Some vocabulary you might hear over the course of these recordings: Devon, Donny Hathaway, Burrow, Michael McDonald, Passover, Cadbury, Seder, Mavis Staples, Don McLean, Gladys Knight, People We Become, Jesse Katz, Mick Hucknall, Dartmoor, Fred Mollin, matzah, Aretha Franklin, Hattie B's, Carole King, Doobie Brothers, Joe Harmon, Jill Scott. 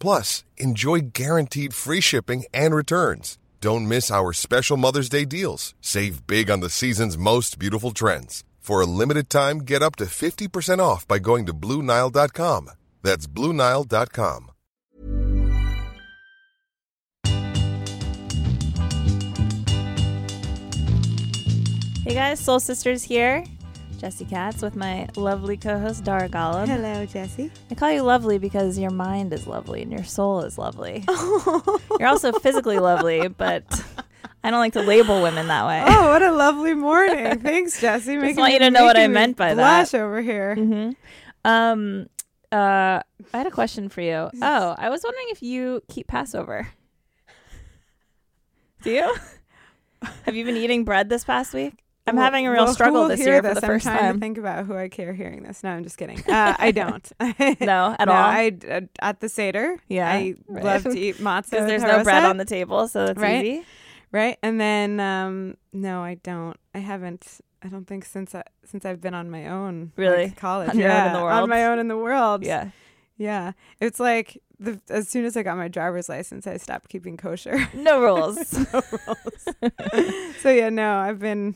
Plus, enjoy guaranteed free shipping and returns. Don't miss our special Mother's Day deals. Save big on the season's most beautiful trends. For a limited time, get up to 50% off by going to BlueNile.com. That's BlueNile.com. Hey guys, Soul Sisters here. Jesse Katz with my lovely co-host Dara Gollum. Hello, Jesse. I call you lovely because your mind is lovely and your soul is lovely. Oh. You're also physically lovely, but I don't like to label women that way. Oh, what a lovely morning. Thanks, Jesse. Just want you to know what I meant by that. Blush over here. Mm-hmm. I had a question for you. Oh, I was wondering if you keep Passover. Do you? Have you been eating bread this past week? I'm having a real struggle this year for the first time. I'm trying to think about who I care hearing this. No, I'm just kidding. I don't. No, all? I at the Seder. Yeah. I love to eat matzah. Because there's no bread on the table, so it's easy. Right. And then, no, I don't. I haven't. I don't think since I've been on my own. Really? Like, college. On your own in the world. On my own in the world. Yeah. Yeah. It's like... as soon as I got my driver's license, I stopped keeping kosher. No rules. No rules. So, yeah, no, I've been...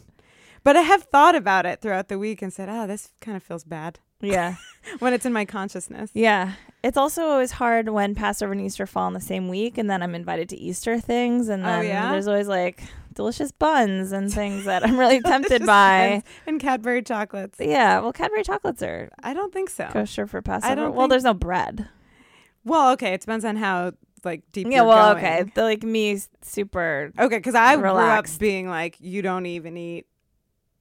But I have thought about it throughout the week and said, oh, this kind of feels bad. Yeah. When it's in my consciousness. Yeah. It's also always hard when Passover and Easter fall in the same week, and then I'm invited to Easter things, and then there's always like delicious buns and things that I'm really tempted by. And Cadbury chocolates. Yeah. Well, Cadbury chocolates are... I don't think so. Kosher for Passover. There's no bread. Well, okay. It depends on how... like deep yeah well going. Okay they're like me super okay because I relaxed. Grew up being like you don't even eat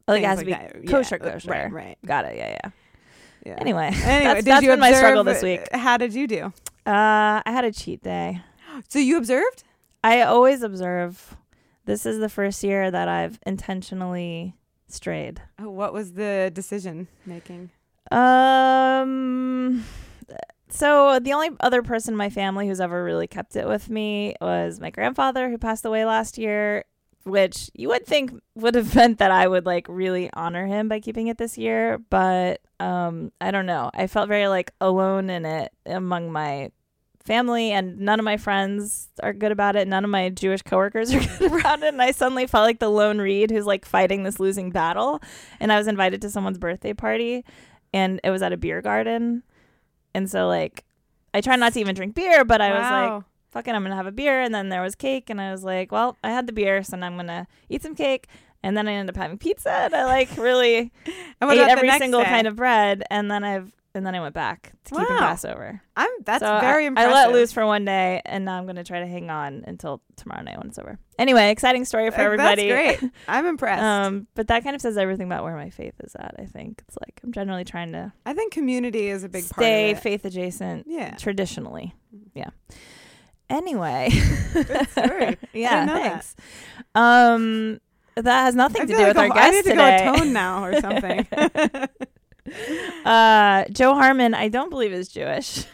like it has to like be kosher right got it yeah. anyway that's been my struggle this week. How did you do? I had a cheat day. So you observed? I always observe. This is the first year that I've intentionally strayed. Oh, what was the decision making? So the only other person in my family who's ever really kept it with me was my grandfather, who passed away last year, which you would think would have meant that I would like really honor him by keeping it this year. But I don't know. I felt very like alone in it among my family, and none of my friends are good about it. None of my Jewish coworkers are good about it. And I suddenly felt like the lone reed who's like fighting this losing battle. And I was invited to someone's birthday party, and it was at a beer garden. And so, like, I try not to even drink beer, but I was like, fuck it, I'm going to have a beer. And then there was cake, and I was like, well, I had the beer, so now I'm going to eat some cake. And then I ended up having pizza, and I, like, really ate every single kind of bread. And then I went back to keeping Passover. That's very impressive. I let loose for one day, and now I'm going to try to hang on until tomorrow night when it's over. Anyway, exciting story for everybody. That's great. I'm impressed. But that kind of says everything about where my faith is at, I think. It's like I'm generally trying to... I think community is a big part of it. Stay faith adjacent traditionally. Yeah. Anyway. Good story. Yeah, thanks. That. That has nothing to do with our guest today. I need to go atone now or something. Joe Harmon, I don't believe is Jewish.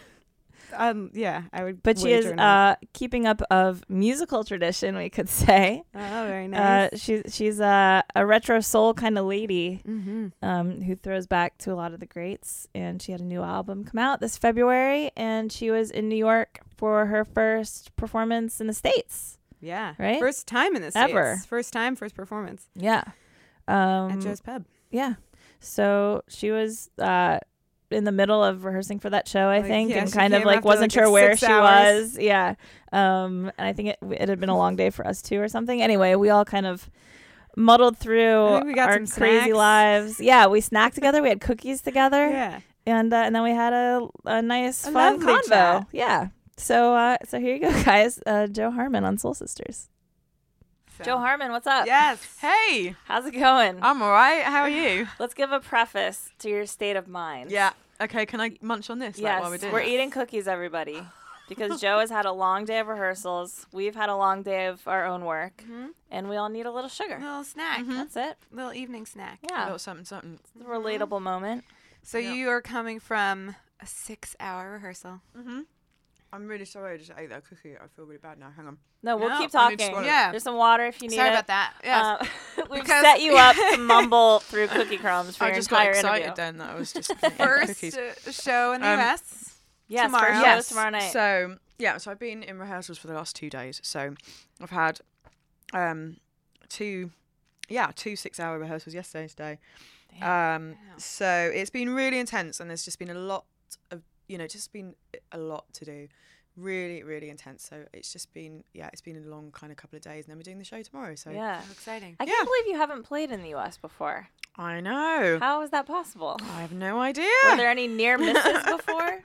I would. But she is keeping up of musical tradition, we could say. Oh, very nice. She's a retro soul kind of lady, mm-hmm. Who throws back to a lot of the greats. And she had a new album come out this February, and she was in New York for her first performance in the States. Yeah, right. First time in the States. Ever. First time, first performance. Yeah. At Joe's Pub. Yeah. So she was in the middle of rehearsing for that show, I think, and kind of like wasn't sure where she was. Yeah. And I think it had been a long day for us too or something. Anyway, we all kind of muddled through our crazy lives. Yeah, we snacked together. We had cookies together. Yeah. And then we had a nice fun convo. Yeah. So here you go, guys. Joe Harmon on Soul Sisters. Joe Harmon, what's up? Yes. Hey. How's it going? I'm all right. How are you? Let's give a preface to your state of mind. Yeah. Okay. Can I munch on this? Yes. Like, while we're eating cookies, everybody, because Joe has had a long day of rehearsals. We've had a long day of our own work, mm-hmm. and we all need a little sugar. A little snack. Mm-hmm. That's it. A little evening snack. Yeah. A little something, something. It's a relatable mm-hmm. moment. So you are coming from a 6-hour rehearsal. Mm-hmm. I'm really sorry I just ate that cookie. I feel really bad now. Hang on. No, we'll keep talking. Yeah. There's some water if you need it. Sorry about that. Yes. We've set you up to mumble through cookie crumbs for your entire interview. I just got excited then that I was just first show in the US. Yes, tomorrow. First show is tomorrow night. So, yeah. So I've been in rehearsals for the last 2 days. So I've had two 6-hour rehearsals yesterday and today. Damn. So it's been really intense and there's just been a lot of to do, really, really intense. So it's just been, it's been a long kind of couple of days, and then we're doing the show tomorrow. So yeah, exciting. I can't believe you haven't played in the US before. I know. How is that possible? I have no idea. Were there any near misses before?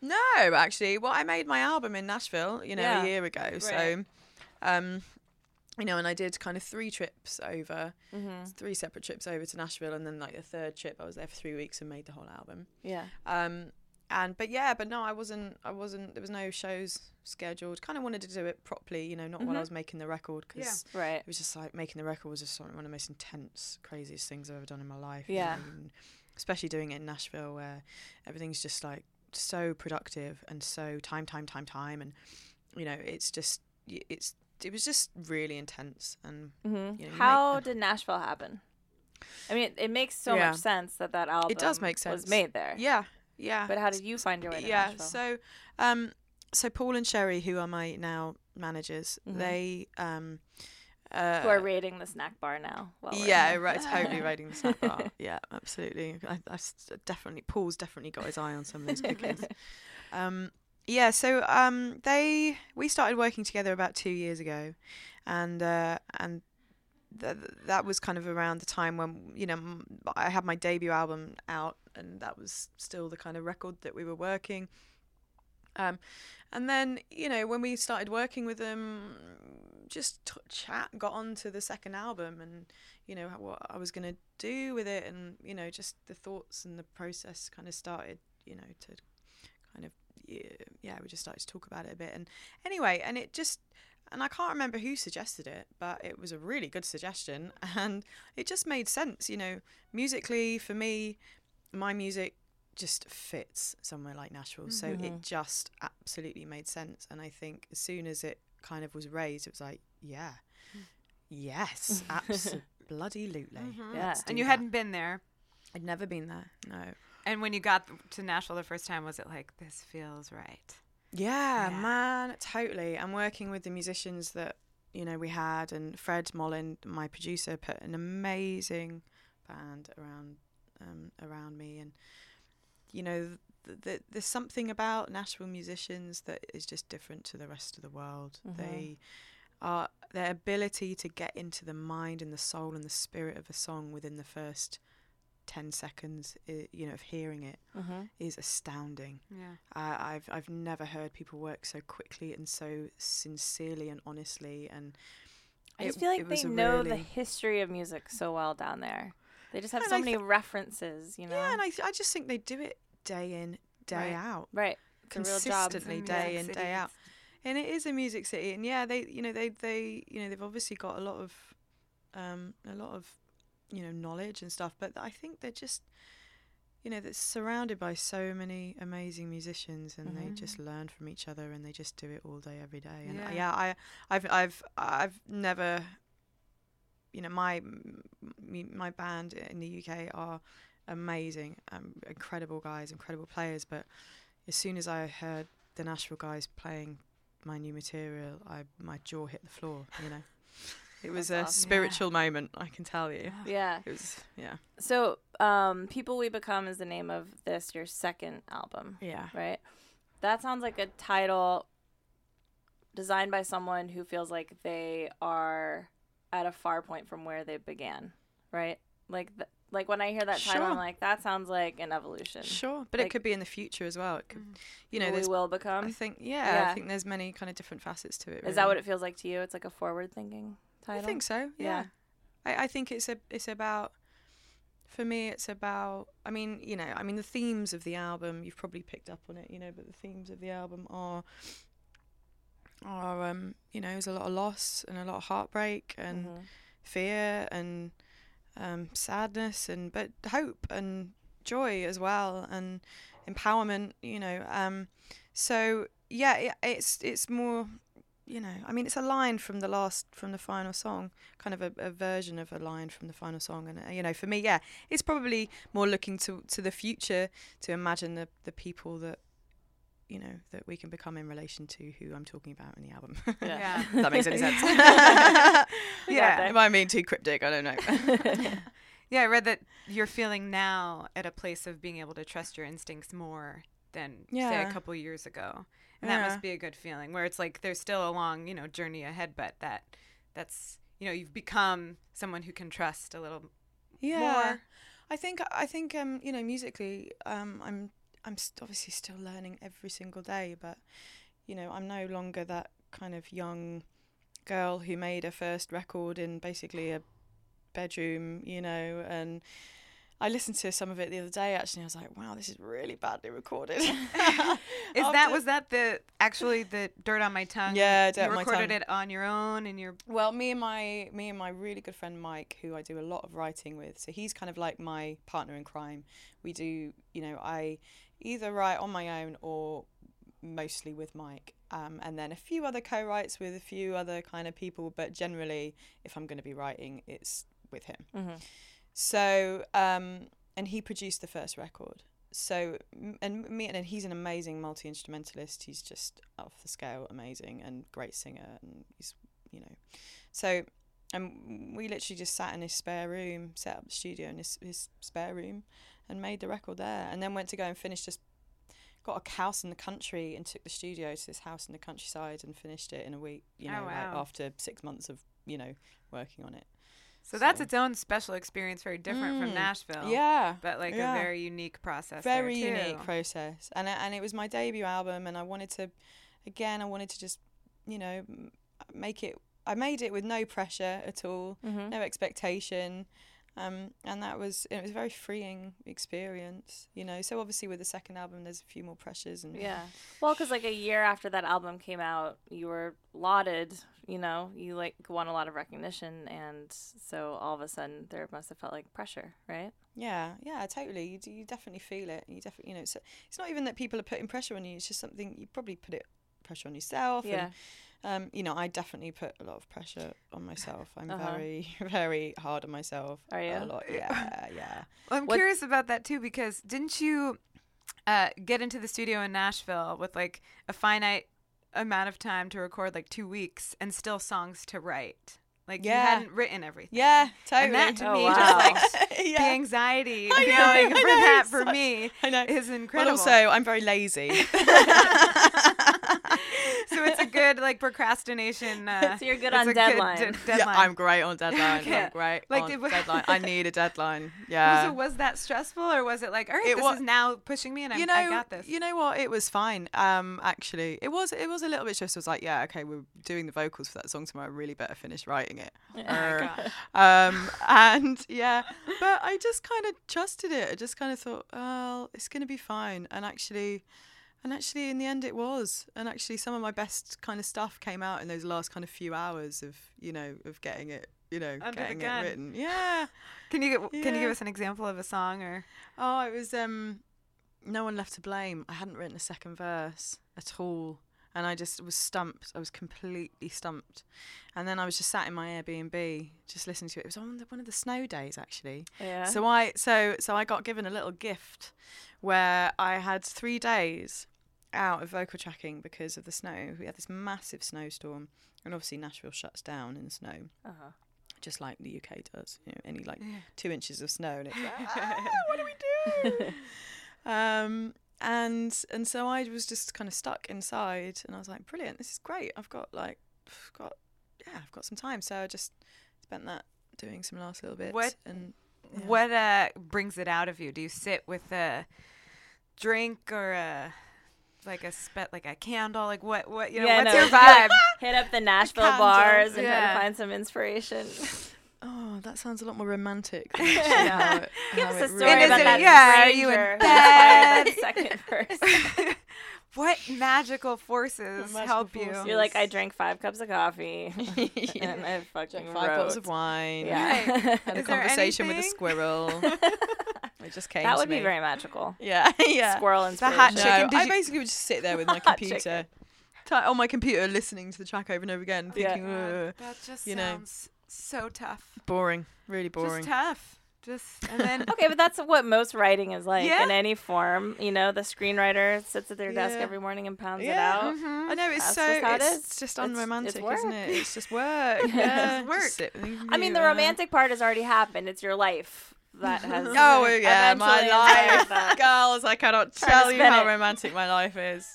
No, actually. Well, I made my album in Nashville, a year ago. Right. So, and I did kind of 3 separate trips over to Nashville, and then like the third trip, I was there for 3 weeks and made the whole album. Yeah. I wasn't. There was no shows scheduled. Kind of wanted to do it properly, not while I was making the record, because it was just like making the record was just one of the most intense, craziest things I've ever done in my life. Yeah, and especially doing it in Nashville, where everything's just like so productive and so time, and it was just really intense. And how did Nashville happen? I mean, it makes so much sense that album. It does make sense. Was made there. Yeah. Yeah. But how did you find your way to Nashville? So Paul and Sherry, who are my now managers, they who are raiding the snack bar now. Totally raiding the snack bar. Yeah, absolutely. I definitely, Paul's definitely got his eye on some of these cookies. We started working together about 2 years ago, and that was kind of around the time when, I had my debut album out, and that was still the kind of record that we were working. And then, when we started working with them, just got on to the second album and, what I was going to do with it. And, just the thoughts and the process kind of started, we just started to talk about it a bit. And anyway, and I can't remember who suggested it, but it was a really good suggestion and it just made sense, musically for me. My music just fits somewhere like Nashville, so it just absolutely made sense. And I think as soon as it kind of was raised, it was like, yes, absolutely, bloody lootly. Mm-hmm. Yeah. And you hadn't been there? I'd never been there, no. And when you got to Nashville the first time, was it like, this feels right? Yeah, man, totally. I'm working with the musicians that, we had, and Fred Mollin, my producer, put an amazing band around me, and there's something about Nashville musicians that is just different to the rest of the world. Their ability to get into the mind and the soul and the spirit of a song within the first 10 seconds of hearing it is astounding. I've never heard people work so quickly and so sincerely and honestly, and I just feel like they know the history of music so well down there. They just have so many references, Yeah, and I just think they do it day in, day out. Right. Consistently, day in, day out. And it is a music city. And they've obviously got a lot of knowledge and stuff, but I think they're just that's surrounded by so many amazing musicians, and they just learn from each other, and they just do it all day, every day. And I've never my band in the UK are amazing, incredible guys, incredible players. But as soon as I heard the Nashville guys playing my new material, my jaw hit the floor. It was a spiritual moment, I can tell you. Yeah, it was. Yeah. So, People We Become is the name of this, your second album. Yeah. Right. That sounds like a title designed by someone who feels like they are at a far point from where they began, right? Like Like, when I hear that title, I'm like, that sounds like an evolution. Sure, but like, it could be in the future as well. It could, you know, we will become. I think, yeah, I think there's many kind of different facets to it. Really. Is that what it feels like to you? It's like a forward-thinking title? I think so, yeah. I think it's about, for me, it's about, I mean, you know, I mean, the themes of the album, you've probably picked up on it, you know, but the themes of the album are you know, there's a lot of loss and a lot of heartbreak and fear and sadness and but hope and joy as well and empowerment, you know. So yeah, it's more, you know, I mean, it's a line from the final song, kind of a version of a line from the final song. And, you know, for me, yeah, it's probably more looking to the future to imagine the people that, you know, that we can become in relation to who I'm talking about in the album. Yeah. That makes any sense. Yeah. Am I being too cryptic? I don't know. Yeah, I read that you're feeling now at a place of being able to trust your instincts more than, say, a couple years ago. And that must be a good feeling, where it's like there's still a long, you know, journey ahead, but that's, you know, you've become someone who can trust a little more. I think you know, musically, I'm obviously still learning every single day, but, you know, I'm no longer that kind of young girl who made her first record in basically a bedroom, you know. And I listened to some of it the other day, actually. I was like, wow, this is really badly recorded. Was that actually the Dirt on My Tongue? Yeah, Dirt on My Tongue. You recorded it on your own in your... Well, me and my really good friend Mike, who I do a lot of writing with. So he's kind of like my partner in crime. We do, you know, I either write on my own or mostly with Mike, and then a few other co-writes with a few other kind of people, but generally if I'm going to be writing, it's with him. So and he produced the first record, and he's an amazing multi-instrumentalist. He's just off the scale amazing and great singer, and he's, you know, so and we literally just sat in his spare room, set up the studio in his spare room, and made the record there, and then went to go and finish, just got a house in the country and took the studio to this house in the countryside and finished it in a week, you know. Like after 6 months of, you know, working on it. So that's its own special experience, very different from Nashville. Yeah. But like a very unique process. Very unique process. And it was my debut album, and I wanted to just, you know, make it. I made it with no pressure at all, no expectation. And it was a very freeing experience, you know. So obviously with the second album, there's a few more pressures. And yeah. Well, because like a year after that album came out, you were lauded, you know, you like won a lot of recognition. And so all of a sudden there must have felt like pressure, right? Yeah, totally. You definitely feel it. You definitely, you know, so it's not even that people are putting pressure on you. It's just something you probably put pressure on yourself. Yeah. And you know, I definitely put a lot of pressure on myself. I'm very, very hard on myself. Are you? A lot. Yeah. Well, I'm curious about that too, because didn't you get into the studio in Nashville with like a finite amount of time to record, like 2 weeks, and still songs to write? Like you hadn't written everything. Yeah, totally. And that to me, just like the anxiety feeling for that for me is incredible. But also, I'm very lazy. So it's a good like procrastination. So you're good on deadline. Deadline. Yeah, I'm great on deadline. Okay. I'm great like on deadline. I need a deadline. Yeah. So was that stressful, or was it like, all right, this is now pushing me, and I got this? You know what? It was fine. Actually, it was a little bit stressful. It was like, yeah, okay, we're doing the vocals for that song tomorrow. I really better finish writing it. And yeah, but I just kind of trusted it. I just kind of thought, oh, it's going to be fine. And actually in the end it was. And actually some of my best kind of stuff came out in those last kind of few hours of, you know, of getting it, you know, getting it written. Yeah. Can you give us an example of a song or? Oh, it was No One Left to Blame. I hadn't written a second verse at all. And I just was stumped. I was completely stumped. And then I was just sat in my Airbnb, just listening to it. It was on one of the snow days, actually. Yeah. So I got given a little gift where I had 3 days out of vocal tracking because of the snow. We had this massive snowstorm, and obviously Nashville shuts down in the snow, just like the UK does. You know, any like 2 inches of snow, and it's like, what do we do? And so I was just kind of stuck inside, and I was like, brilliant, this is great. I've got some time. So I just spent that doing some last little bits. What What brings it out of you? Do you sit with a drink or a candle? Like what you know? Yeah, what's your vibe? Hit up the Nashville bars and try to find some inspiration. Oh, that sounds a lot more romantic. Than Give us a story about that. Yeah, are you in bed? Second verse. What magical forces help you? You're like, I drank 5 cups of coffee and I fucking wrote 5 bottles of wine. Yeah, had a conversation with a squirrel. It just came. That would be very magical. Yeah, yeah. Squirrel and squirrel. The hot chicken. I basically would just sit there with my computer, on my computer, listening to the track over and over again, thinking, that just sounds so tough. Boring. Really boring. Just tough. And then okay, but that's what most writing is like in any form. You know, the screenwriter sits at their desk every morning and pounds it out. Mm-hmm. I know it's just unromantic, isn't it? It's just work. It's work. I mean, the romantic part has already happened. It's your life that has. Oh yeah, my life, girls. I cannot tell you how romantic my life is.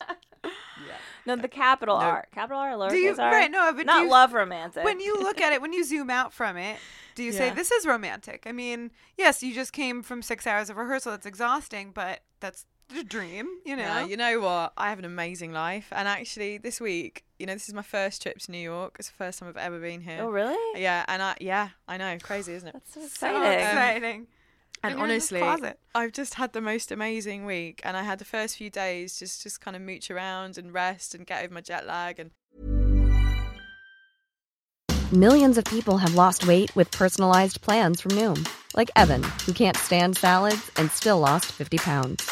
No, the capital R. Capital R, lowercase R. Right, no, but not love romantic. When you look at it, when you zoom out from it, do you say, this is romantic? I mean, yes, you just came from 6 hours of rehearsal. It's exhausting, but that's the dream, you know? Yeah, you know what? I have an amazing life. And actually, this week, you know, this is my first trip to New York. It's the first time I've ever been here. Oh, really? Yeah, and I know. Crazy, isn't it? That's so exciting. So exciting. And honestly, I've just had the most amazing week. And I had the first few days just kind of mooch around and rest and get over my jet lag. And millions of people have lost weight with personalized plans from Noom. Like Evan, who can't stand salads and still lost 50 pounds.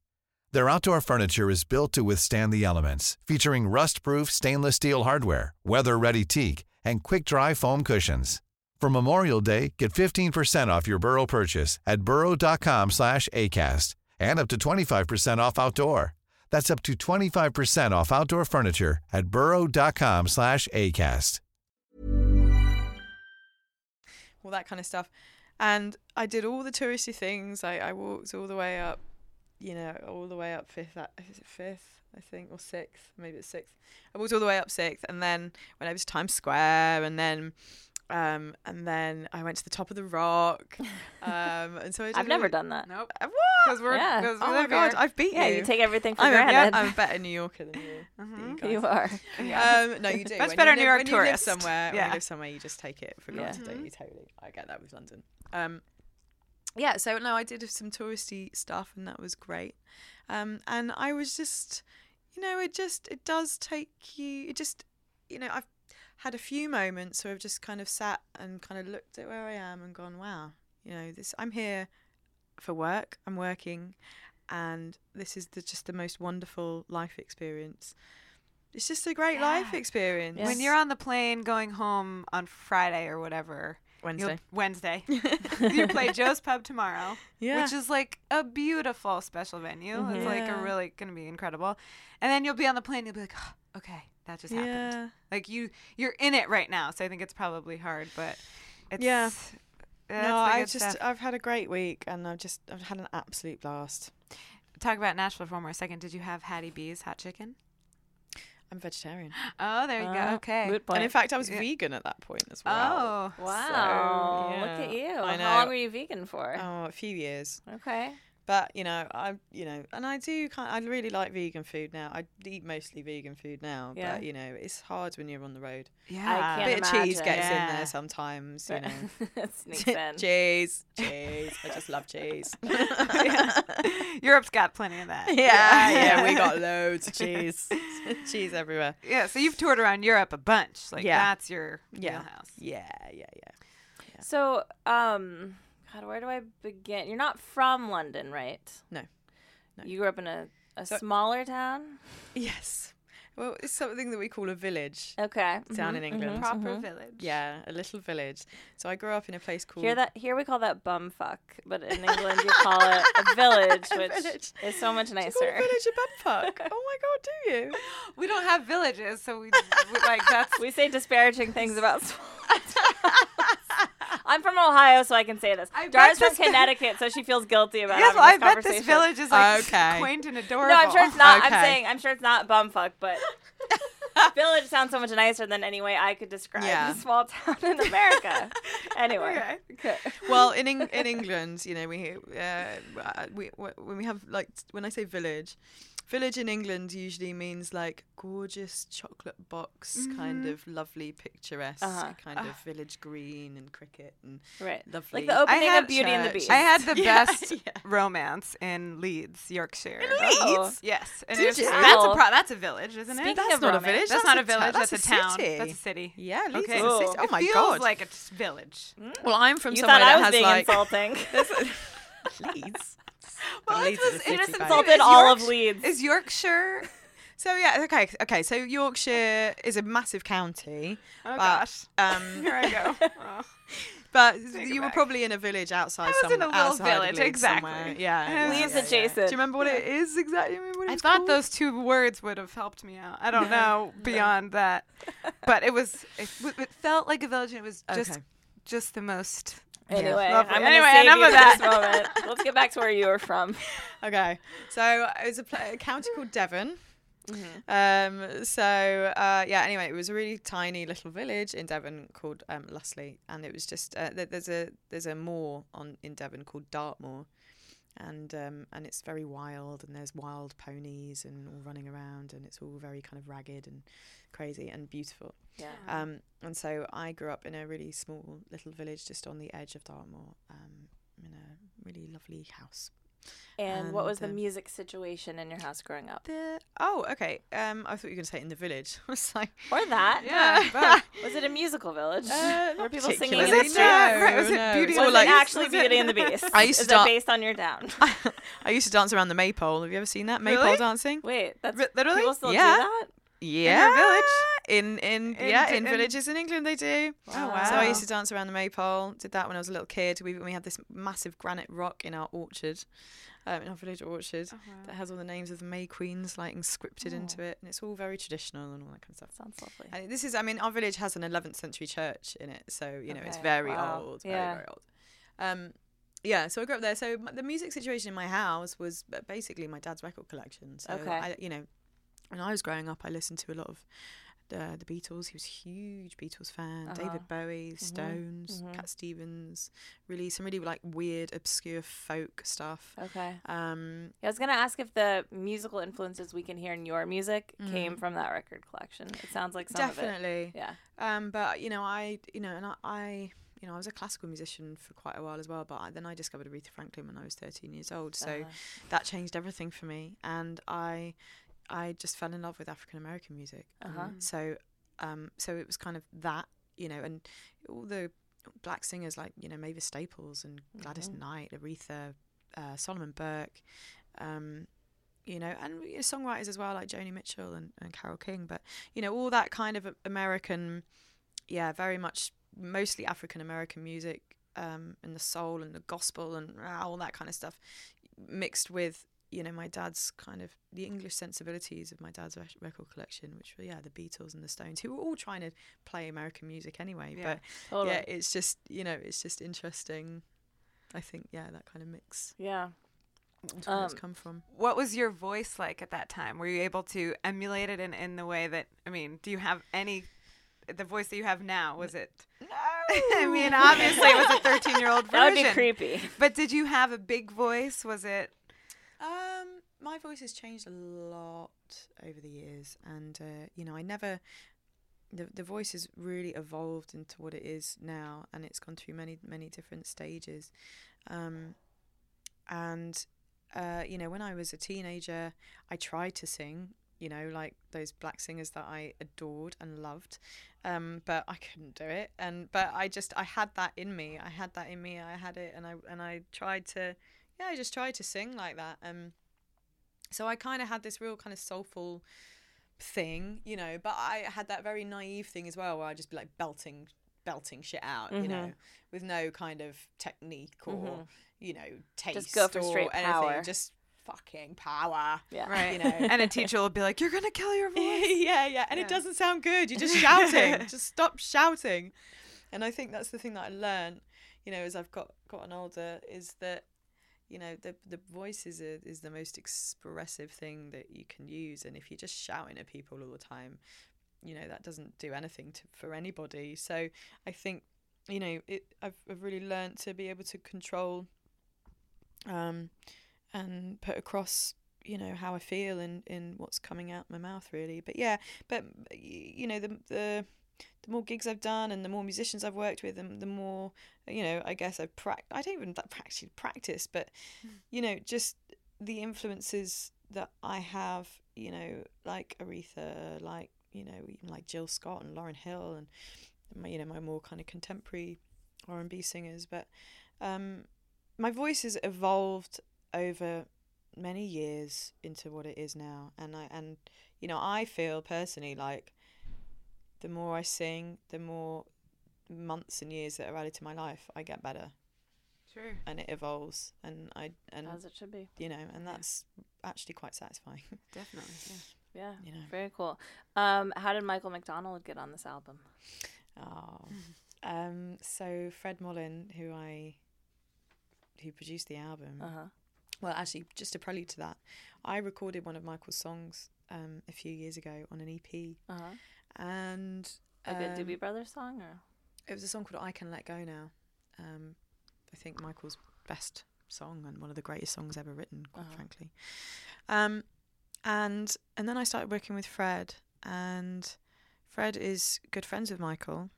Their outdoor furniture is built to withstand the elements, featuring rust-proof stainless steel hardware, weather-ready teak, and quick-dry foam cushions. For Memorial Day, get 15% off your Burrow purchase at burrow.com/ACAST and up to 25% off outdoor. That's up to 25% off outdoor furniture at burrow.com/ACAST. All that kind of stuff. And I did all the touristy things. I walked all the way up, you know, all the way up Fifth. Is it Fifth? I think, or Sixth. Maybe it's Sixth. I walked all the way up Sixth, and then went over to Times Square, and then. And then I went to the top of the Rock. And so I've never done that. Nope. What? Oh my God, I've beat you. Yeah, you take everything for granted. I'm a better New Yorker than you. Mm-hmm. You are. No, you do. Much better New York tourist. When you live somewhere, you just take it for granted. Mm-hmm. You totally. I get that with London. So no, I did some touristy stuff, and that was great. And I was just, you know, it does take you. It just, you know, I've had a few moments where I've just kind of sat and kind of looked at where I am and gone, wow, you know, this, I'm here for work, I'm working, and this is just the most wonderful life experience. It's just a great life experience. Yes. When you're on the plane going home on Friday or whatever, Wednesday. You play Joe's Pub tomorrow, which is like a beautiful special venue. Mm-hmm. It's like a really going to be incredible. And then you'll be on the plane, you'll be like, oh, okay, that just happened. Like you're in it right now, so I think it's probably hard, but it's I've had a great week, and I've had an absolute blast. Talk about Nashville for one more second. Did you have Hattie B's hot chicken? I'm vegetarian. Oh, there you go. Okay. Good point. And in fact, I was vegan at that point as well. Oh, wow. So, look at you. I know. How long were you vegan for? Oh, a few years. Okay. But, you know, I really like vegan food now. I eat mostly vegan food now. Yeah. But, you know, it's hard when you're on the road. Yeah. I can't imagine. Of cheese gets in there sometimes, you know. It sneaks in. Cheese. I just love cheese. Europe's got plenty of that. Yeah, we got loads of cheese. Cheese everywhere. Yeah, so you've toured around Europe a bunch. Like, that's your wheelhouse. Yeah. So, God, where do I begin? You're not from London, right? No. You grew up in a smaller town? Yes. Well, it's something that we call a village. Okay. Down in England. Mm-hmm. Proper village. Yeah, a little village. So I grew up in a place called... Here we call that bumfuck, but in England you call it a village, which is so much nicer. You call a village a bumfuck? Oh my God, do you? We don't have villages, so we like that's... We say disparaging things about small towns. I'm from Ohio, so I can say this. Dara's from Connecticut, so she feels guilty about having this conversation. Yes, well, I bet this village is like quaint and adorable. No, I'm sure it's not. Okay. I'm sure it's not bumfuck, but village sounds so much nicer than any way I could describe a small town in America. Anyway, okay. Well, in England, you know, when I say village. Village in England usually means like gorgeous chocolate box, kind of lovely, picturesque, kind of village green and cricket and lovely. Like the opening of Beauty and the Beast. I had the best romance in Leeds, Yorkshire. In Leeds? Oh. Yes. And that's a village, isn't it? That's not a village. That's not a village. That's a town. City. That's a city. Yeah, Leeds is a city. Oh my God. It feels like a village. Well, I'm from somewhere that has like... You thought I was being insulting. Leeds. Well, it just insulted all of Leeds. Is Yorkshire? So yeah, okay. So Yorkshire is a massive county. Oh gosh, here I go. Oh. But you were probably in a village outside somewhere. I was in a little village, exactly. Yeah, Leeds adjacent. Yeah. Do you remember what it is exactly? I thought those two words would have helped me out. I don't know beyond that, but it felt like a village, and it was just the most. Anyway, I'm going to save enough you of that. This moment. Let's get back to where you were from. Okay. So it was a county called Devon. Mm-hmm. Anyway, it was a really tiny little village in Devon called Lustleigh. And it was just, there's a moor in Devon called Dartmoor. And it's very wild, and there's wild ponies and all running around, and it's all very kind of ragged and crazy and beautiful. Yeah. And so I grew up in a really small little village just on the edge of Dartmoor, in a really lovely house. And what was the music situation in your house growing up? I thought you were going to say in the village. I was like, or that? Yeah. Was it a musical village? Were people singing in the street? Was it Beauty and the Beast? Is it based on your town? I used to dance around the maypole. Have you ever seen that maypole dancing? Wait, that's literally people still do that. Yeah, in a village. In villages in England they do. Wow. Oh, wow. So I used to dance around the maypole. Did that when I was a little kid. We had this massive granite rock in our orchard, in our village orchard, that has all the names of the May Queens like inscripted into it, and it's all very traditional and all that kind of stuff. Sounds lovely. And this is, our village has an 11th century church in it, so you know it's very old, very old. So I grew up there. So the music situation in my house was basically my dad's record collection. So when I was growing up, I listened to a lot of the Beatles. He was a huge Beatles fan. David Bowie, Stones, Cat Stevens. Really, some really like weird, obscure folk stuff. Okay. I was gonna ask if the musical influences we can hear in your music came from that record collection. It sounds like some definitely. Of it. Yeah. But I was a classical musician for quite a while as well, but then I discovered Aretha Franklin when I was 13 years old. So that changed everything for me, and I just fell in love with African American music. So it was kind of that, you know, and all the black singers like, you know, Mavis Staples and Gladys Knight, Aretha, Solomon Burke, and songwriters as well like Joni Mitchell and Carole King. But, you know, all that kind of American, very much mostly African American music and the soul and the gospel and all that kind of stuff mixed with, you know, my dad's kind of the English sensibilities of my dad's record collection, which were the Beatles and the Stones, who were all trying to play American music anyway. Yeah. But it's just interesting. I think that kind of mix. Yeah, that's where it's come from. What was your voice like at that time? Were you able to emulate it in the way that do you have any? The voice that you have now, was it? No. Obviously it was a 13-year-old version. That would be creepy. But did you have a big voice? Was it? My voice has changed a lot over the years, and the voice has really evolved into what it is now, and it's gone through many, many different stages. When I was a teenager, I tried to sing, like those black singers that I adored and loved, but I couldn't do it. But I had that in me. I had it, and I tried to. Yeah, I just tried to sing like that. So I kind of had this real kind of soulful thing, you know, but I had that very naive thing as well where I'd just be like belting shit out, mm-hmm. you know, with no kind of technique or, mm-hmm. you know, taste just go for or straight anything. Power. Just fucking power. Yeah. Right. You know. And a teacher will be like, you're going to kill your voice. yeah. And it doesn't sound good. You're just shouting. Just stop shouting. And I think that's the thing that I learned, you know, as I've gotten older, is that, you know, the voice is the most expressive thing that you can use. And if you're just shouting at people all the time, you know, that doesn't do anything for anybody. So I think, you know, I've really learned to be able to control and put across, you know, how I feel in what's coming out my mouth, really. But yeah, but, you know, the more gigs I've done and the more musicians I've worked with and the more, you know, I guess I don't even actually practice, but, you know, just the influences that I have, you know, like Aretha, like, you know, even like Jill Scott and Lauryn Hill and, you know, my more kind of contemporary R&B singers. But my voice has evolved over many years into what it is now. And you know, I feel personally like the more I sing, the more months and years that are added to my life, I get better. True. And it evolves, and as it should be, you know, and that's actually quite satisfying. Definitely, yeah. You know. Very cool. How did Michael McDonald get on this album? Oh, so Fred Mollin, who produced the album. Uh-huh. Well, actually, just a prelude to that, I recorded one of Michael's songs a few years ago on an EP. Uh-huh. And like a Doobie Brothers song, or it was a song called "I Can Let Go Now." I think Michael's best song and one of the greatest songs ever written, quite uh-huh. frankly. And then I started working with Fred, and Fred is good friends with Michael,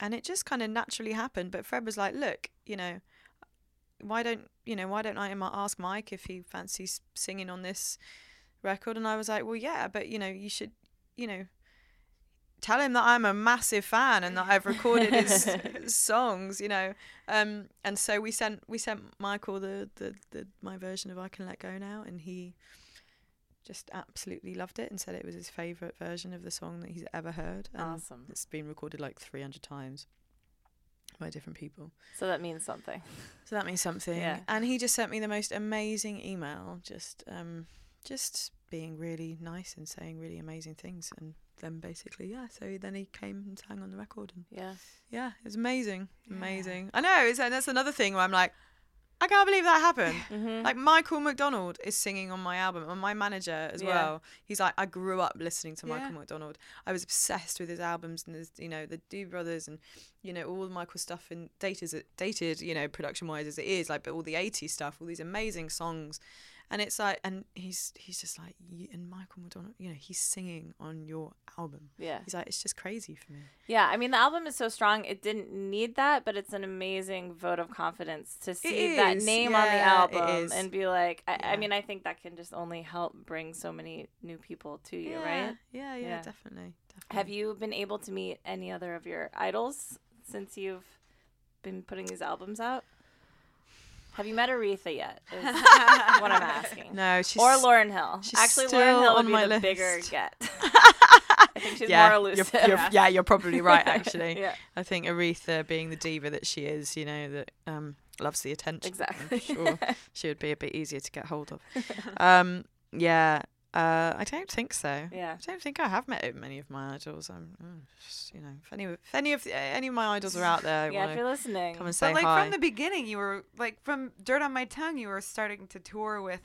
and it just kind of naturally happened. But Fred was like, "Look, you know, why don't I ask Mike if he fancies singing on this record?" And I was like, "Well, yeah, but you know, you should, you know." Tell him that I'm a massive fan and that I've recorded his songs, you know. And so we sent Michael the my version of "I Can Let Go Now," and he just absolutely loved it and said it was his favourite version of the song that he's ever heard. And awesome! It's been recorded like 300 times by different people. So that means something. Yeah. And he just sent me the most amazing email, just being really nice and saying really amazing things and. Then basically, yeah. So then he came and sang on the record, and yeah, it was amazing. Yeah. I know, and that's another thing where I'm like, I can't believe that happened. Mm-hmm. Like Michael McDonald is singing on my album, and my manager as well. He's like, I grew up listening to Michael McDonald. I was obsessed with his albums and his, you know, the Doobie Brothers and you know all Michael's stuff and dated, you know, production wise as it is, like but all the 80s stuff, all these amazing songs. And it's like, and he's just like, and Michael McDonald, you know, he's singing on your album. Yeah. He's like, it's just crazy for me. Yeah. I mean, the album is so strong. It didn't need that, but it's an amazing vote of confidence to see that name on the album and be like, I mean, I think that can just only help bring so many new people to you, right? Yeah, definitely. Have you been able to meet any other of your idols since you've been putting these albums out? Have you met Aretha yet? Is what I'm asking. No, she's or Lauryn Hill. Actually, Lauryn Hill would be the list. Bigger get. I think she's more elusive. You're probably right. Actually, I think Aretha, being the diva that she is, you know, that loves the attention. Exactly. I'm sure she would be a bit easier to get hold of. I don't think so. Yeah. I don't think I have met many of my idols. You know, if any of my idols are out there, if you're listening, come and say hi. From the beginning, you were like from "Dirt on My Tongue," you were starting to tour with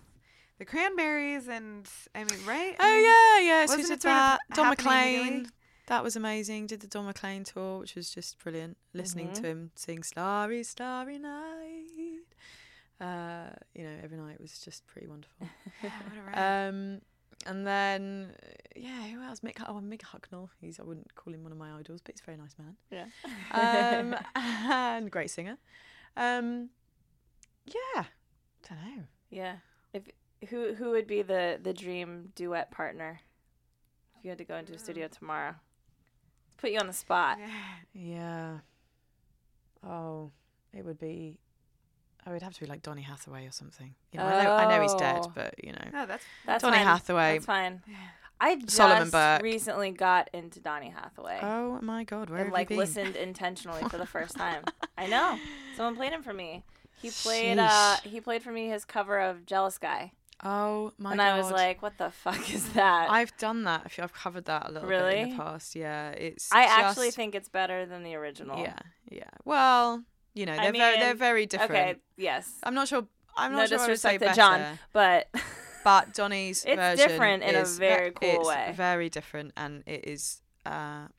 the Cranberries, and I mean, right? So we did that. Don McLean, that was amazing. Did the Don McLean tour, which was just brilliant. Listening to him sing "Starry, Starry Night," you know, every night was just pretty wonderful. And then, who else? Mick Hucknall. I wouldn't call him one of my idols, but he's a very nice man. Yeah. And great singer. I don't know. Yeah. Who would be the dream duet partner if you had to go into a studio tomorrow? Put you on the spot. Yeah. Oh, it would be... I would have to be like Donny Hathaway or something. You know, I know he's dead, but you know. No, that's Donny Hathaway. That's fine. I just Solomon Burke. Recently got into Donny Hathaway. Oh my God, where and, have like, you been? Listened intentionally for the first time. I know. Someone played him for me. He played for me his cover of Jealous Guy. Oh my God. And I was like, what the fuck is that? I've done that. I feel I've covered that a little bit in the past. Yeah, I actually think it's better than the original. Yeah, yeah. Well, you know, they're very different. Okay, yes. I'm not sure I would say better. John, but Donny's version is different in a very cool way. It's very different, and it is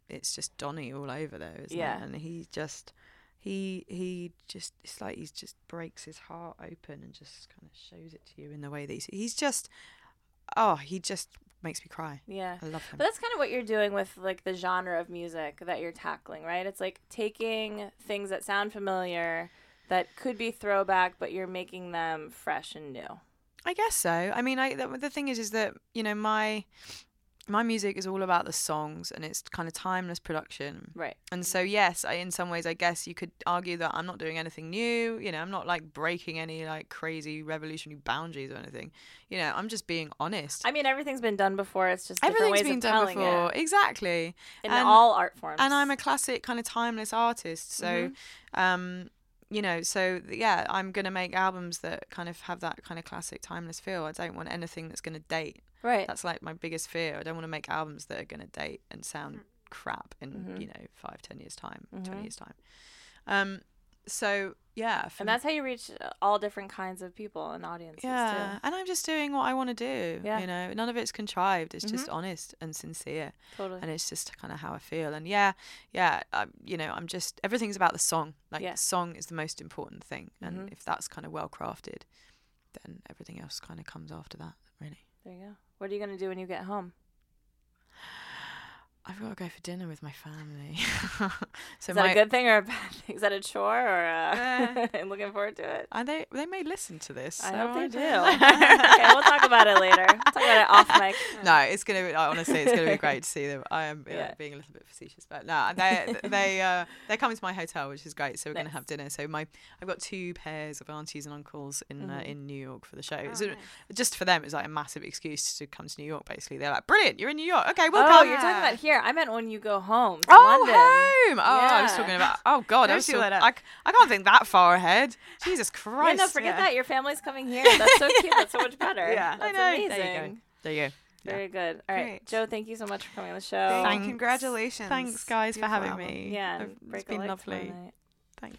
it's just Donny all over there, isn't it? And he just it's like he just breaks his heart open and just kind of shows it to you in the way that he just makes me cry. Yeah, I love him. But that's kind of what you're doing with, like, the genre of music that you're tackling, right? It's like taking things that sound familiar that could be throwback, but you're making them fresh and new. I guess so. I mean, the thing is that, you know, my music is all about the songs, and it's kind of timeless production. Right. And so, yes, in some ways, I guess you could argue that I'm not doing anything new. You know, I'm not, like, breaking any, like, crazy revolutionary boundaries or anything. You know, I'm just being honest. I mean, everything's been done before. It's just different ways of telling it. Everything's been done before. Exactly. In all art forms. And I'm a classic kind of timeless artist. So, mm-hmm. You know, so, yeah, I'm going to make albums that kind of have that kind of classic timeless feel. I don't want anything that's going to date. Right. That's, like, my biggest fear. I don't want to make albums that are going to date and sound crap in, you know, 5-10 years' time, 20 years' time. So, yeah. And that's how you reach all different kinds of people and audiences, too. Yeah, and I'm just doing what I want to do, you know. None of it's contrived. It's just honest and sincere. Totally. And it's just kind of how I feel. And, you know, I'm just – everything's about the song. Like, the song is the most important thing. And if that's kind of well-crafted, then everything else kind of comes after that, really. There you go. What are you going to do when you get home? I've got to go for dinner with my family. So is that a good thing or a bad thing? Is that a chore or I'm looking forward to it? They may listen to this. I hope they do. Okay, we'll talk about it later. We'll talk about it off mic. No, it's going to be great to see them. I am being a little bit facetious, but no, they're coming to my hotel, which is great. So we're going to have dinner. So I've got 2 pairs of aunties and uncles in New York for the show. Oh, so nice. Just for them, it's like a massive excuse to come to New York, basically. They're like, brilliant, you're in New York. Okay, we'll come. You're talking about here. I meant when you go home. London. Home! Oh, yeah. I was talking about. Oh God, I can't think that far ahead. Jesus Christ! Yeah, no, forget that. Your family's coming here. That's so cute. That's so much better. Yeah, that's amazing. There you go. Yeah. Very good. All right, great. Joe. Thank you so much for coming on the show. Thanks. Congratulations. Thanks, guys, for having me. Yeah, it's been lovely. Thanks.